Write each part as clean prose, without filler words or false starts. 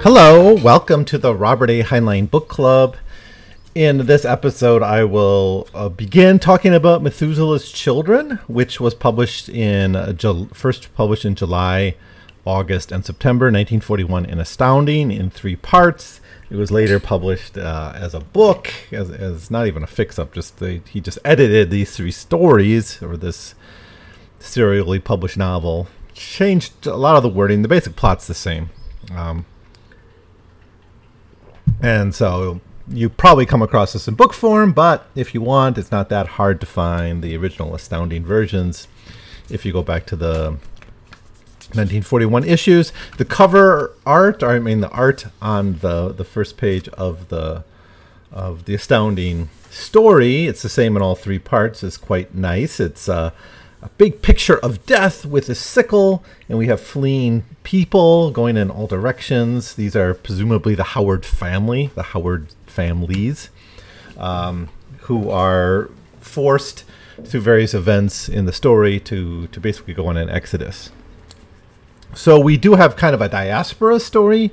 Hello, welcome to the Robert A. Heinlein Book Club. In this episode, I will begin talking about Methuselah's Children, which was published in July, August, and September 1941 in Astounding in 3 parts. It was later published as a book, as not even a fix-up. He just edited these 3 stories, or this serially published novel. Changed a lot of the wording. The basic plot's the same. And so you probably come across this in book form, but if you want, it's not that hard to find the original Astounding versions if you go back to the 1941 issues. The cover art, the art on the first page of the Astounding story, it's the same in all 3 parts, is quite nice. It's a big picture of death with a sickle, and we have fleeing people going in all directions. These are presumably the Howard family, the Howard families, who are forced through various events in the story to basically go on an exodus. So we do have kind of a diaspora story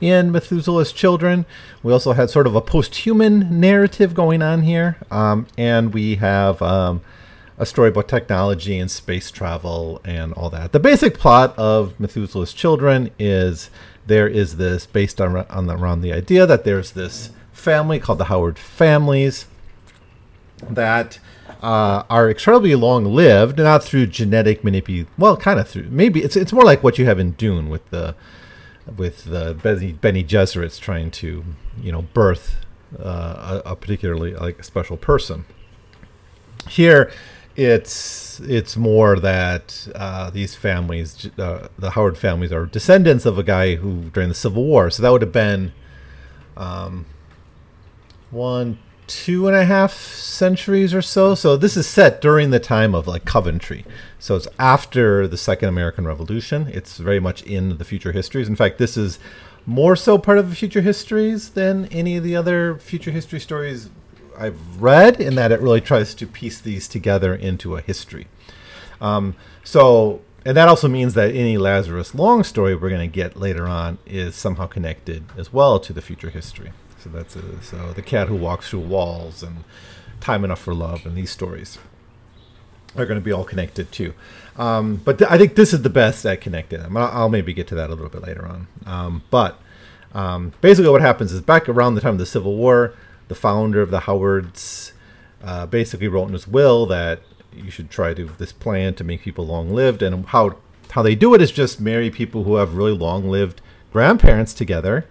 in Methuselah's Children. We also had sort of a post-human narrative going on here, and we have a story about technology and space travel and all that. The basic plot of Methuselah's Children is there is this, based around the idea that there's this family called the Howard families that are incredibly long-lived, not through genetic manipulation. Well, kind of through. Maybe it's more like what you have in Dune with the Bene Gesserits trying to birth a particularly like special person. Here, It's more that these families, the Howard families, are descendants of a guy who, during the Civil War, so that would have been 2.5 centuries or so. So this is set during the time of like Coventry. So it's after the Second American Revolution. It's very much in the future histories. In fact, this is more so part of future histories than any of the other future history stories I've read, in that it really tries to piece these together into a history. And that also means that any Lazarus Long story we're going to get later on is somehow connected as well to the future history. So that's The Cat Who Walks Through Walls and Time Enough for Love, and these stories are going to be all connected too. But I think this is the best at connecting them. I'll maybe get to that a little bit later on. Basically what happens is, back around the time of the Civil War, the founder of the Howards basically wrote in his will that you should try to this plan to make people long-lived, and how they do it is just marry people who have really long-lived grandparents together.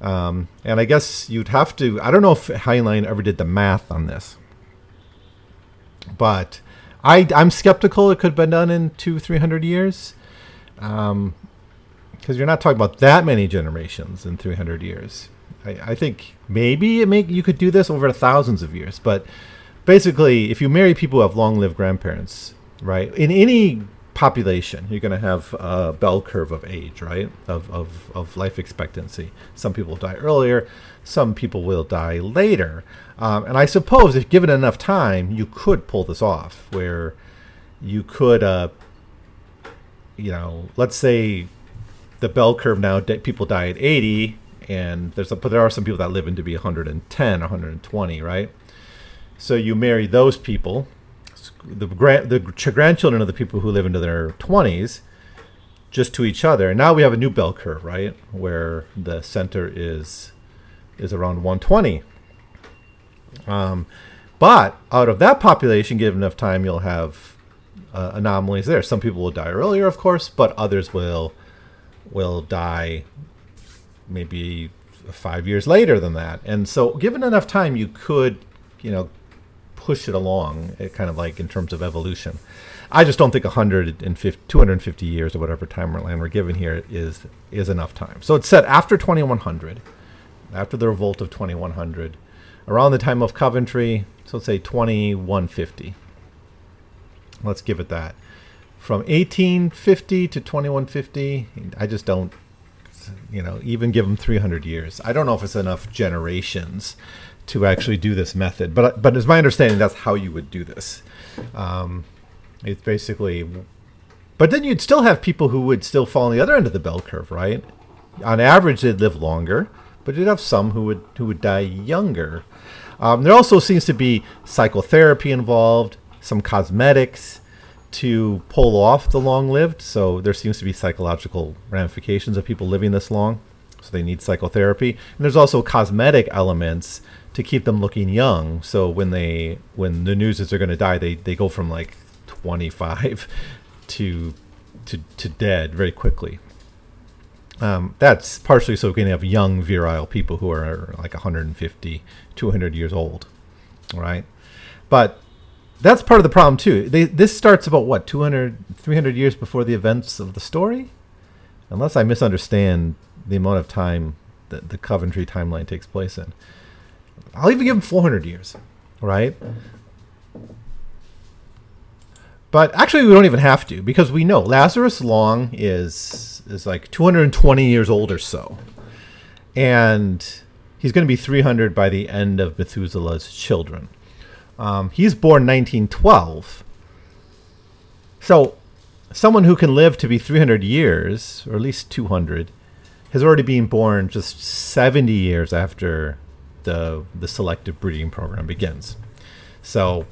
And I guess you'd have to, I don't know if Heinlein ever did the math on this, but I'm skeptical it could have been done in 200-300 years, because you're not talking about that many generations in 300 years. I think maybe you could do this over thousands of years, but basically, if you marry people who have long-lived grandparents, right, in any population, you're going to have a bell curve of age, right, of life expectancy. Some people die earlier, some people will die later, and I suppose if given enough time, you could pull this off, where you could, let's say the bell curve now, people die at 80. And there are some people that live in to be 110, 120, right? So you marry those people, the grandchildren of the people who live into their 20s, just to each other. And now we have a new bell curve, right, where the center is around 120. But out of that population, given enough time, you'll have anomalies there. Some people will die earlier, of course, but others will die maybe 5 years later than that. And so given enough time, you could, push it along, it kind of like in terms of evolution. I just don't think 150, 250 years or whatever timeline we're given here is enough time. So it's set after 2100, after the revolt of 2100, around the time of Coventry, so let's say 2150. Let's give it that. From 1850 to 2150, I just don't, even give them 300 years. I don't know if it's enough generations to actually do this method, but it's my understanding that's how you would do this. It's basically, but then you'd still have people who would still fall on the other end of the bell curve, right? On average, they'd live longer, but you'd have some who would die younger. There also seems to be psychotherapy involved, some cosmetics to pull off the long-lived. So there seems to be psychological ramifications of people living this long. So they need psychotherapy. And there's also cosmetic elements to keep them looking young. So when the news is they're going to die, they go from like 25 to dead very quickly. That's partially so we can have young virile people who are like 150, 200 years old, right? But that's part of the problem too. This starts about 200, 300 years before the events of the story, unless I misunderstand the amount of time that the Coventry timeline takes place in. I'll even give them 400 years, right? But actually, we don't even have to, because we know Lazarus Long is like 220 years old or so. And he's going to be 300 by the end of Methuselah's Children. He's born 1912. So someone who can live to be 300 years, or at least 200, has already been born just 70 years after the selective breeding program begins. So...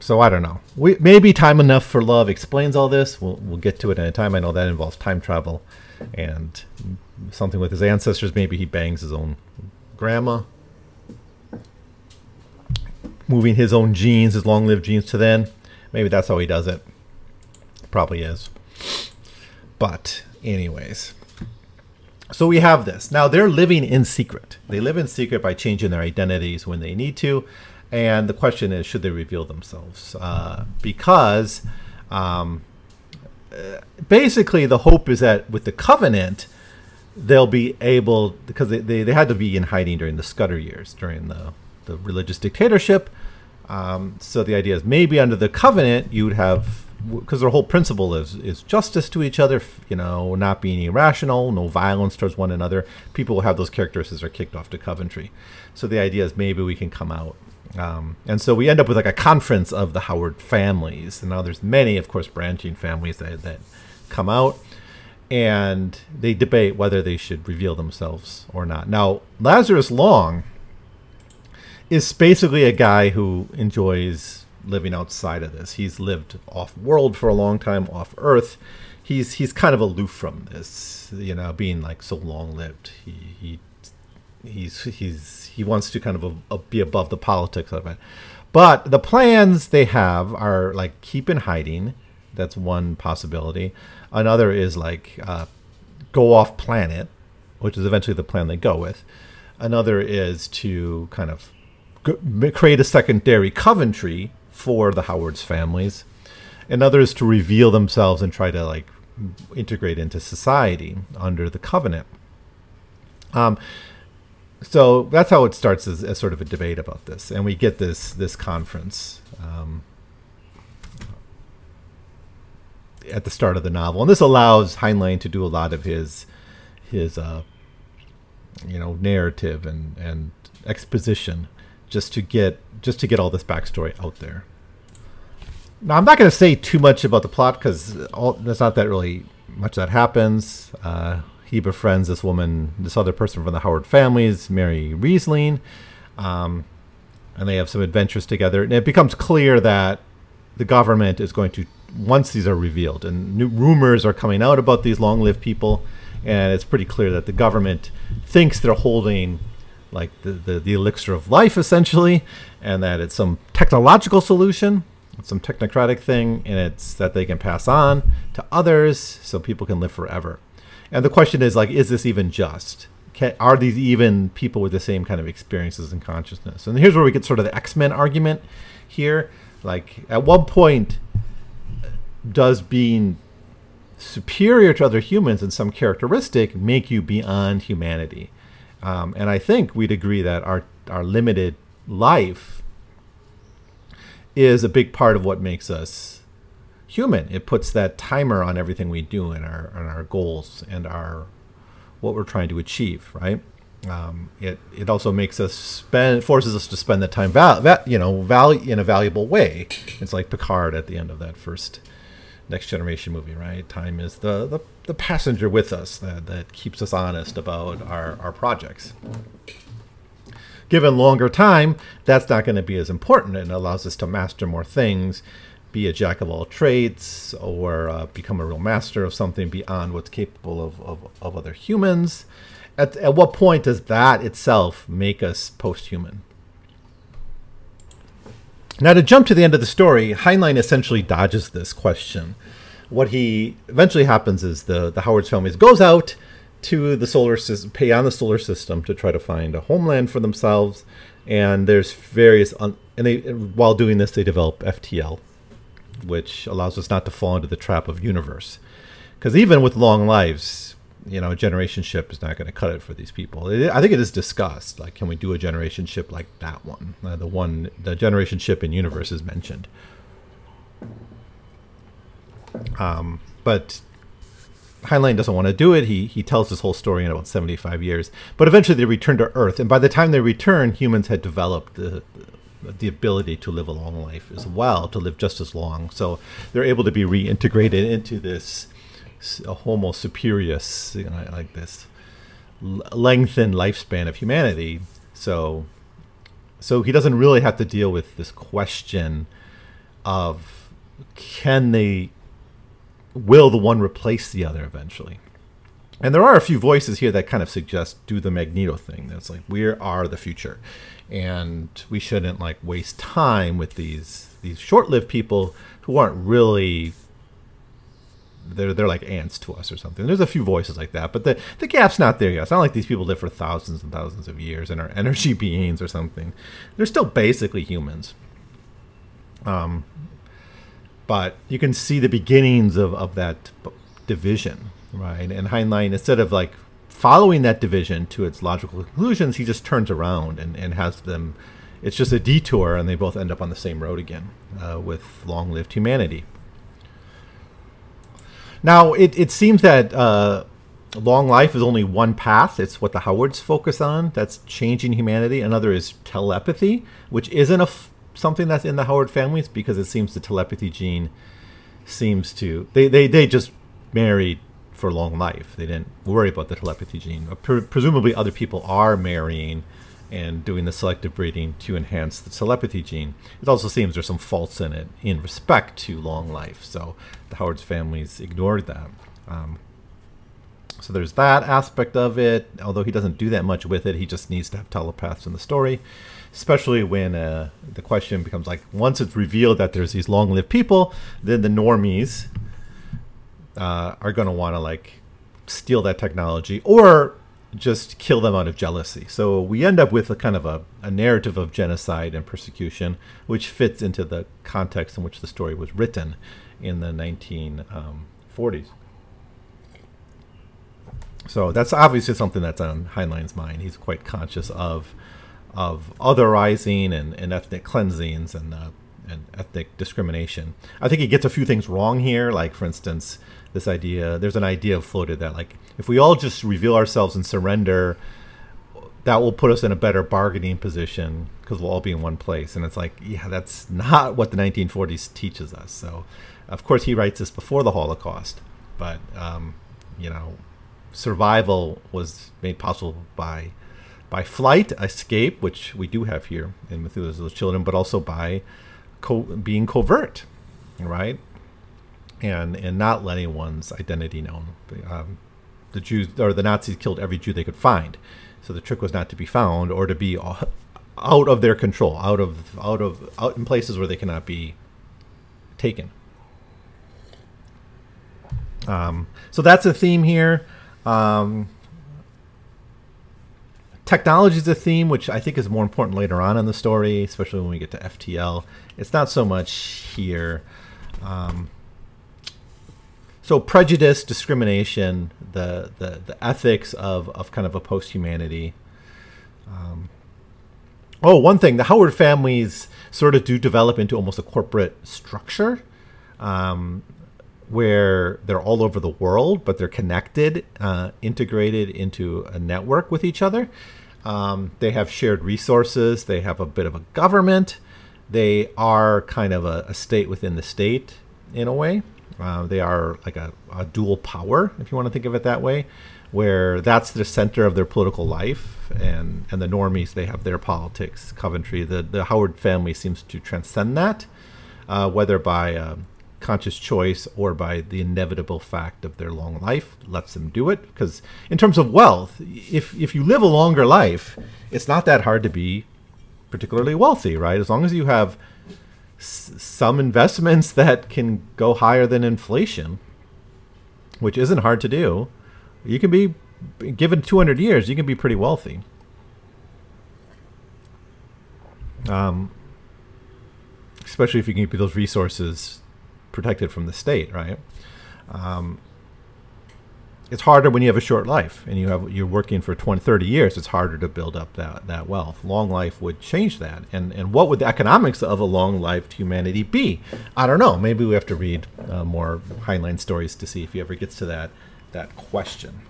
So I don't know. Maybe Time Enough for Love explains all this. We'll get to it in a time. I know that involves time travel and something with his ancestors. Maybe he bangs his own grandma, moving his own genes, his long-lived genes to then. Maybe that's how he does it. Probably is. But anyways... So we have this. Now they're living in secret. They live in secret by changing their identities when they need to. And the question is, should they reveal themselves? Because basically the hope is that with the Covenant, they'll be able, because they had to be in hiding during the Scudder years, during the religious dictatorship. So the idea is maybe under the Covenant, you would have, because their whole principle is justice to each other, not being irrational, no violence towards one another. People who have those characteristics are kicked off to Coventry. So the idea is maybe we can come out. And so we end up with like a conference of the Howard families. And now there's many, of course, branching families that come out. And they debate whether they should reveal themselves or not. Now, Lazarus Long is basically a guy who enjoys... living outside of this. He's lived off world for a long time, off Earth. He's kind of aloof from this, being like so long lived. He wants to kind of be above the politics of it. But the plans they have are like keep in hiding. That's one possibility. Another is like go off planet, which is eventually the plan they go with. Another is to kind of create a secondary Coventry for the Howard's families, and others to reveal themselves and try to like integrate into society under the Covenant. So that's how it starts as sort of a debate about this, and we get this conference at the start of the novel, and this allows Heinlein to do a lot of his narrative and exposition just to get all this backstory out there. Now, I'm not going to say too much about the plot because there's not that really much that happens. He befriends this woman, this other person from the Howard families, Mary Riesling, and they have some adventures together. And it becomes clear that the government is going to, once these are revealed, and new rumors are coming out about these long-lived people, and it's pretty clear that the government thinks they're holding... like the elixir of life, essentially, and that it's some technological solution, some technocratic thing, and it's that they can pass on to others so people can live forever. And the question is, like, is this even just? Are these even people with the same kind of experiences and consciousness? And here's where we get sort of the X-Men argument here. Like, at what point does being superior to other humans in some characteristic make you beyond humanity? And I think we'd agree that our limited life is a big part of what makes us human. It puts that timer on everything we do and our goals and our what we're trying to achieve, right? It also makes us forces us to spend the time in a valuable way. It's like Picard at the end of that first Next Generation movie, right? Time is the passenger with us that keeps us honest about our projects. Given longer time, that's not going to be as important, and allows us to master more things, be a jack of all trades, or become a real master of something beyond what's capable of other humans. At what point does that itself make us post-human? Now, to jump to the end of the story, Heinlein essentially dodges this question. What he eventually happens is the Howard's families goes out to the solar system, beyond the solar system, to try to find a homeland for themselves. And there's various, while doing this, they develop FTL, which allows us not to fall into the trap of universe. Because even with long lives, a generation ship is not going to cut it for these people. I think it is discussed, like, can we do a generation ship like that one? The generation ship in universe is mentioned. But Heinlein doesn't want to do it. He tells this whole story in about 75 years. But eventually they return to Earth, and by the time they return, humans had developed the ability to live a long life as well, to live just as long. So they're able to be reintegrated into this Homo superius, like this lengthened lifespan of humanity. So he doesn't really have to deal with this question of will the one replace the other eventually? And there are a few voices here that kind of suggest do the Magneto thing. That's like, we are the future, and we shouldn't waste time with these short-lived people who aren't really. They're like ants to us or something. There's a few voices like that, but the gap's not there yet. It's not like these people live for thousands and thousands of years and are energy beings or something. They're still basically humans. But you can see the beginnings of that division, right? And Heinlein, instead of following that division to its logical conclusions, he just turns around and has them. It's just a detour, and they both end up on the same road again with long-lived humanity. Now, it seems that long life is only one path. It's what the Howards focus on. That's changing humanity. Another is telepathy, which isn't something that's in the Howard families, because it seems the telepathy gene seems to... They just married for long life. They didn't worry about the telepathy gene. Presumably other people are marrying and doing the selective breeding to enhance the telepathy gene. It also seems there's some faults in it in respect to long life. So the Howard's families ignored that. So there's that aspect of it, although he doesn't do that much with it. He just needs to have telepaths in the story, especially when the question becomes once it's revealed that there's these long-lived people, then the normies are going to want to steal that technology or just kill them out of jealousy. So we end up with a kind of a narrative of genocide and persecution, which fits into the context in which the story was written in the 1940s. So that's obviously something that's on Heinlein's mind. He's quite conscious of otherizing and ethnic cleansings and ethnic discrimination. I think he gets a few things wrong here. For instance, this idea, there's an idea floated that if we all just reveal ourselves and surrender, that will put us in a better bargaining position because we'll all be in one place. And it's that's not what the 1940s teaches us. So of course he writes this before the Holocaust, but survival was made possible by flight, escape, which we do have here in Methuselah's Children, but also by being covert, right? And not letting one's identity known. The Jews, or the Nazis, killed every Jew they could find. So the trick was not to be found or to be out of their control, out in places where they cannot be taken. So that's a theme here. Technology is a theme, which I think is more important later on in the story, especially when we get to FTL. It's not so much here. So prejudice, discrimination, the ethics of kind of a post-humanity. Oh, one thing, the Howard families sort of do develop into almost a corporate structure where they're all over the world, but they're connected, integrated into a network with each other. They have shared resources. They have a bit of a government. They are kind of a state within the state in a way. They are like a dual power, if you want to think of it that way, where that's the center of their political life, and the normies, they have their politics. Coventry, the Howard family seems to transcend that, whether by conscious choice or by the inevitable fact of their long life lets them do it. Because in terms of wealth, if you live a longer life, it's not that hard to be particularly wealthy, right? As long as you have some investments that can go higher than inflation, which isn't hard to do, you can be given 200 years, you can be pretty wealthy. Especially if you can keep those resources protected from the state, right? It's harder when you have a short life and you're working for 20, 30 years. It's harder to build up that wealth. Long life would change that. And what would the economics of a long-lived humanity be? I don't know. Maybe we have to read more Heinlein stories to see if he ever gets to that question.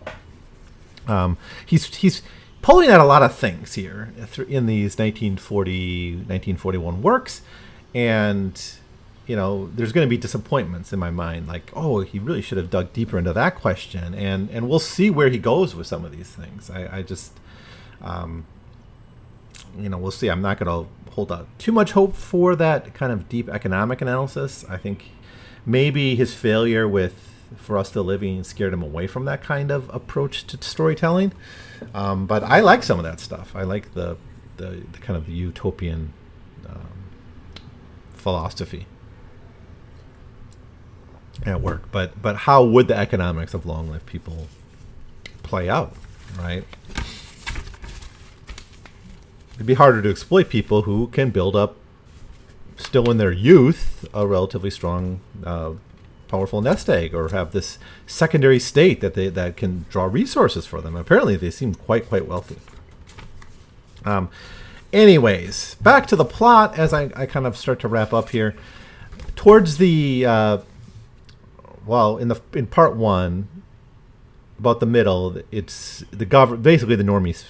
He's pulling at a lot of things here in these 1940, 1941 works, and you know, there's going to be disappointments in my mind, like, oh, he really should have dug deeper into that question, and we'll see where he goes with some of these things. I just, you know, we'll see. I'm not going to hold out too much hope for that kind of deep economic analysis. I think maybe his failure with For Us the Living scared him away from that kind of approach to storytelling. But I like some of that stuff. I like the kind of utopian philosophy at work, but how would the economics of long-lived people play out, right? It'd be harder to exploit people who can build up, still in their youth, a relatively strong, powerful nest egg, or have this secondary state that can draw resources for them. Apparently, they seem quite wealthy. Anyways, back to the plot as I kind of start to wrap up here. Towards the in part one, about the middle, it's the basically the normies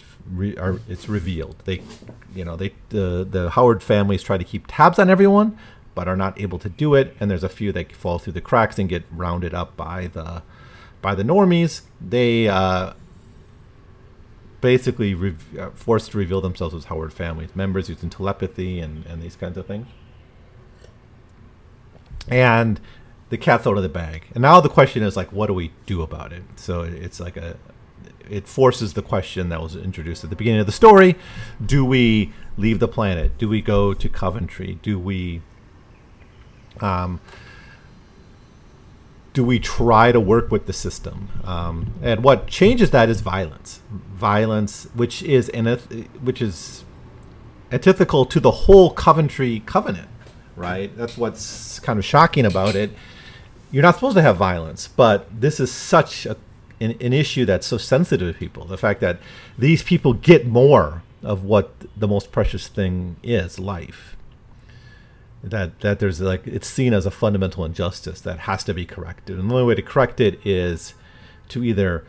are. It's revealed the Howard families try to keep tabs on everyone, but are not able to do it. And there's a few that fall through the cracks and get rounded up by the normies. They basically forced to reveal themselves as Howard families members using telepathy and these kinds of things. And the cat's out of the bag. And now the question is, like, what do we do about it? So it's like it forces the question that was introduced at the beginning of the story. Do we leave the planet? Do we go to Coventry? Do we try to work with the system? And what changes that is violence, which is antithetical to the whole Coventry Covenant, right? That's what's kind of shocking about it. You're not supposed to have violence, but this is such an issue that's so sensitive to people. The fact that these people get more of what the most precious thing is, life. That there's like, it's seen as a fundamental injustice that has to be corrected. And the only way to correct it is to either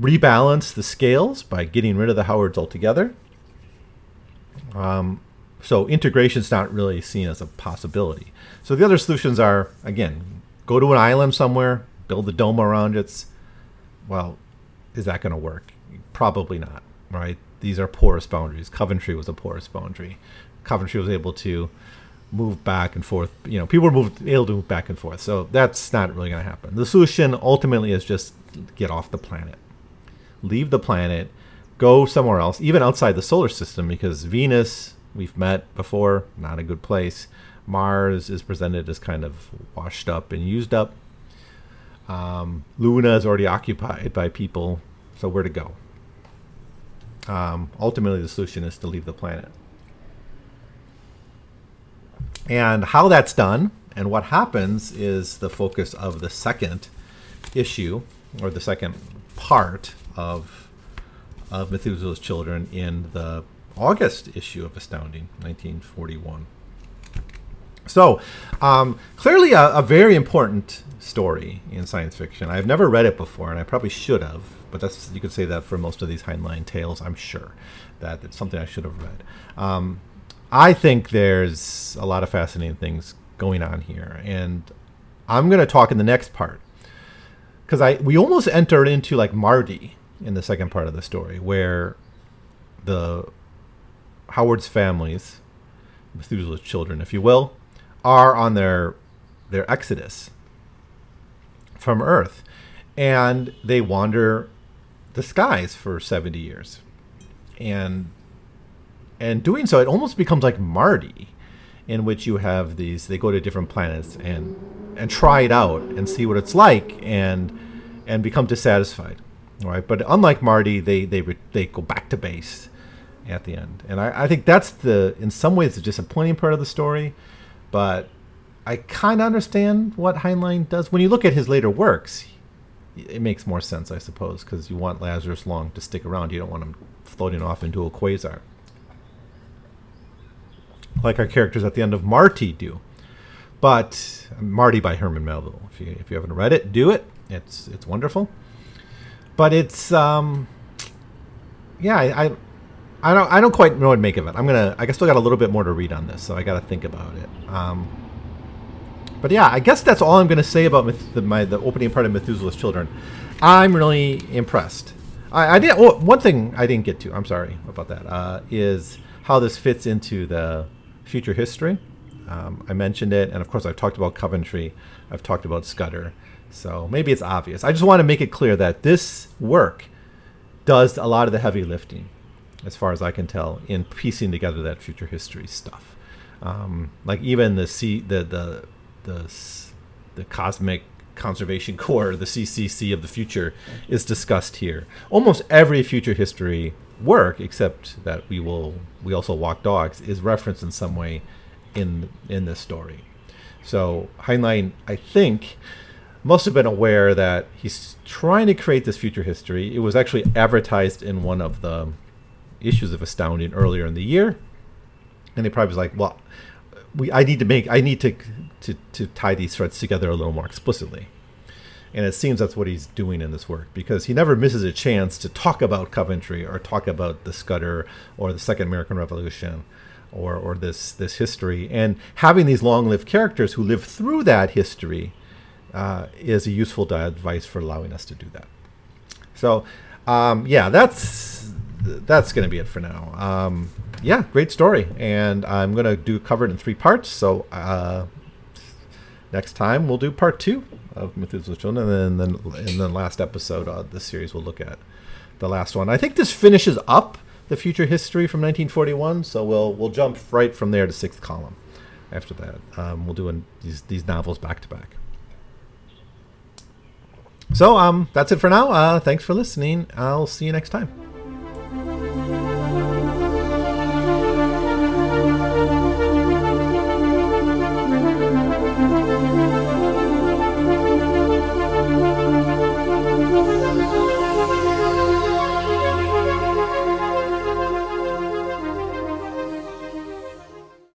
rebalance the scales by getting rid of the Howards altogether. So integration's not really seen as a possibility. So the other solutions are, again, go to an island somewhere, build a dome around it. Well, is that going to work? Probably not, right? These are porous boundaries. Coventry was a porous boundary. Coventry was able to move back and forth. You know, people were able to move back and forth. So that's not really going to happen. The solution ultimately is just get off the planet. Leave the planet. Go somewhere else, even outside the solar system, because Venus, we've met before, not a good place. Mars is presented as kind of washed up and used up. Luna is already occupied by people, so where to go? Ultimately, the solution is to leave the planet. And how that's done and what happens is the focus of the second issue, or the second part of Methuselah's Children in the August issue of Astounding, 1941. So, clearly a very important story in science fiction. I've never read it before, and I probably should have, but that's, you could say that for most of these Heinlein tales, I'm sure, that it's something I should have read. I think there's a lot of fascinating things going on here, and I'm going to talk in the next part, because we almost entered into, like, Marty in the second part of the story, where the Howard's families, Methuselah's children, if you will, are on their exodus from Earth, and they wander the skies for 70 years. And doing so, it almost becomes like Marty, in which you have these, they go to different planets and try it out and see what it's like and become dissatisfied. All right, but unlike Marty, they go back to base at the end, and I think that's in some ways the disappointing part of the story. But I kind of understand what Heinlein does when you look at his later works. It makes more sense, I suppose, because you want Lazarus Long to stick around. You don't want him floating off into a quasar, like our characters at the end of Marty do. But Marty by Herman Melville. If you haven't read it, do it. It's wonderful. But it's I don't quite know what to make of it. I still got a little bit more to read on this, so I got to think about it. But yeah, I guess that's all I'm going to say about the opening part of Methuselah's Children. I'm really impressed. One thing I didn't get to, I'm sorry about that, is how this fits into the future history. I mentioned it, and of course I've talked about Coventry. I've talked about Scudder. So maybe it's obvious. I just want to make it clear that this work does a lot of the heavy lifting, as far as I can tell, in piecing together that future history stuff. Like even the Cosmic Conservation Corps, the CCC of the future, is discussed here. Almost every future history work, except that We Also Walk Dogs, is referenced in some way in this story. So Heinlein, I think, must have been aware that he's trying to create this future history. It was actually advertised in one of the issues of Astounding earlier in the year, and they probably was like, well, I need to tie these threads together a little more explicitly. And it seems that's what he's doing in this work, because he never misses a chance to talk about Coventry or talk about the Scudder or the Second American Revolution or this history. And having these long-lived characters who live through that history is a useful advice for allowing us to do that. So that's going to be it for now. Great story, and I'm going to cover it in 3 parts. So next time we'll do part 2 of Methuselah's Children, and then in the last episode of this series we'll look at the last one. I think this finishes up the future history from 1941, so we'll jump right from there to Sixth Column. After that, we'll do these novels back to back. So that's it for now. Thanks for listening. I'll see you next time.